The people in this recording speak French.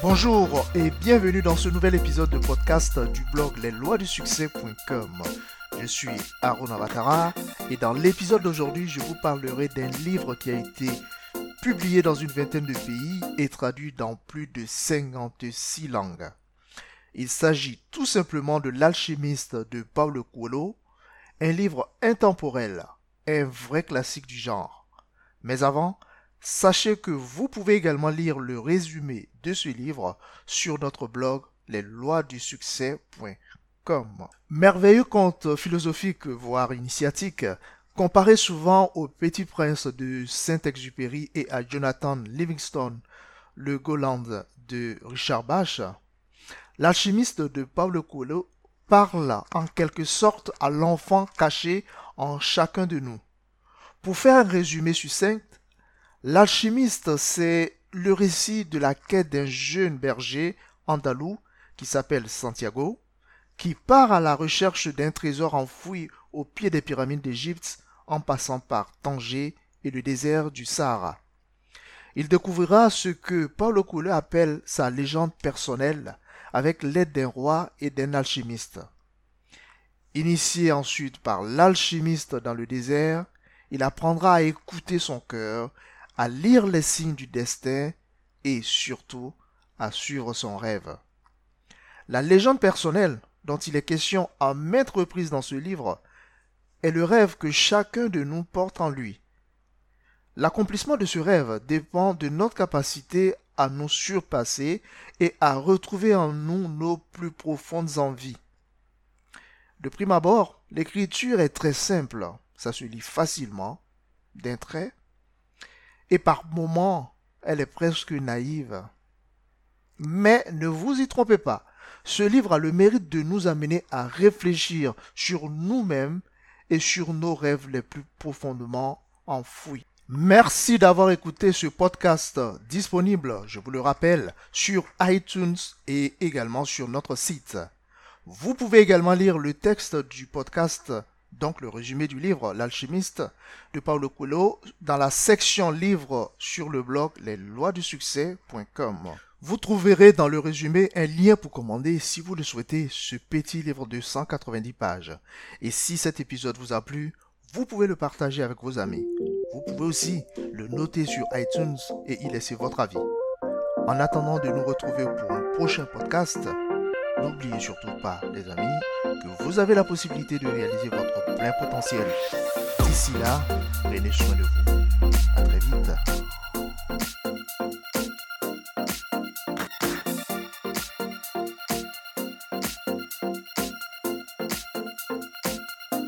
Bonjour et bienvenue dans ce nouvel épisode de podcast du blog lesloisdusuccès.com. Je suis Arnaud Avatara et dans l'épisode d'aujourd'hui, je vous parlerai d'un livre qui a été publié dans une vingtaine de pays et traduit dans plus de 56 langues. Il s'agit tout simplement de L'Alchimiste de Paulo Coelho, un livre intemporel, un vrai classique du genre. Mais avant, sachez que vous pouvez également lire le résumé de ce livre sur notre blog lesloisdusuccès.com. Merveilleux conte philosophique, voire initiatique, comparé souvent au Petit Prince de Saint-Exupéry et à Jonathan Livingston le Goéland de Richard Bach, L'Alchimiste de Paulo Coelho parle en quelque sorte à l'enfant caché en chacun de nous. Pour faire un résumé succinct, L'Alchimiste, c'est le récit de la quête d'un jeune berger andalou qui s'appelle Santiago, qui part à la recherche d'un trésor enfoui au pied des pyramides d'Egypte en passant par Tanger et le désert du Sahara. Il découvrira ce que Paulo Coelho appelle sa légende personnelle avec l'aide d'un roi et d'un alchimiste. Initié ensuite par l'alchimiste dans le désert, il apprendra à écouter son cœur, à lire les signes du destin et surtout à suivre son rêve. La légende personnelle dont il est question à maintes reprises dans ce livre est le rêve que chacun de nous porte en lui. L'accomplissement de ce rêve dépend de notre capacité à nous surpasser et à retrouver en nous nos plus profondes envies. De prime abord, l'écriture est très simple, ça se lit facilement, d'un trait, et par moments, elle est presque naïve. Mais ne vous y trompez pas, ce livre a le mérite de nous amener à réfléchir sur nous-mêmes et sur nos rêves les plus profondément enfouis. Merci d'avoir écouté ce podcast disponible, je vous le rappelle, sur iTunes et également sur notre site. Vous pouvez également lire le texte du podcast, donc le résumé du livre L'Alchimiste de Paulo Coelho dans la section livres sur le blog lesloisdusuccès.com. Vous trouverez dans le résumé un lien pour commander si vous le souhaitez ce petit livre de 190 pages. Et si cet épisode vous a plu, vous pouvez le partager avec vos amis. Vous pouvez aussi le noter sur iTunes et y laisser votre avis. En attendant de nous retrouver pour un prochain podcast, n'oubliez surtout pas, les amis, que vous avez la possibilité de réaliser votre plein potentiel. D'ici là, prenez soin de vous. À très vite.